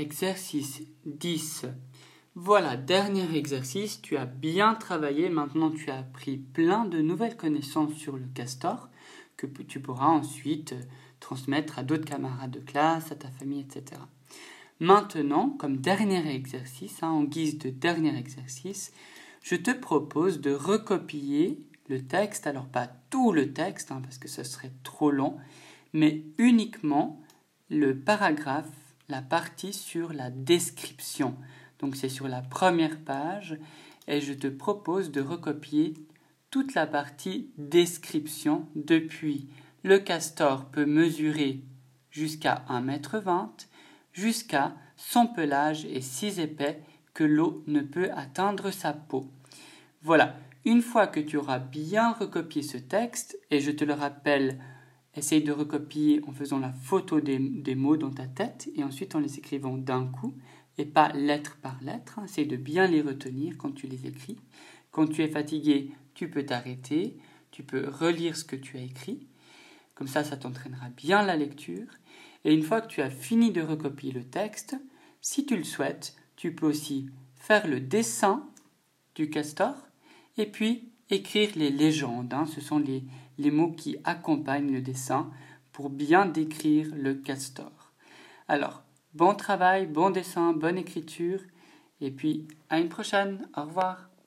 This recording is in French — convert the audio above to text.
Exercice 10. Voilà, dernier exercice, tu as bien travaillé, maintenant tu as appris plein de nouvelles connaissances sur le castor que tu pourras ensuite transmettre à d'autres camarades de classe, à ta famille, etc. Maintenant, comme dernier exercice, en guise de dernier exercice, je te propose de recopier le texte, alors pas tout le texte, parce que ce serait trop long, mais uniquement le paragraphe, la partie sur la description. Donc c'est sur la première page et je te propose de recopier toute la partie description depuis le castor peut mesurer jusqu'à 1,20 m, jusqu'à son pelage est si épais que l'eau ne peut atteindre sa peau. Voilà, une fois que tu auras bien recopié ce texte, et je te le rappelle, essaye de recopier en faisant la photo des mots dans ta tête et ensuite en les écrivant d'un coup et pas lettre par lettre. Essaye de bien les retenir quand tu les écris. Quand tu es fatigué, tu peux t'arrêter, tu peux relire ce que tu as écrit. Comme ça, ça t'entraînera bien la lecture. Et une fois que tu as fini de recopier le texte, si tu le souhaites, tu peux aussi faire le dessin du castor et puis écrire les légendes. Ce sont les mots qui accompagnent le dessin pour bien décrire le castor. Alors, bon travail, bon dessin, bonne écriture, et puis à une prochaine, au revoir.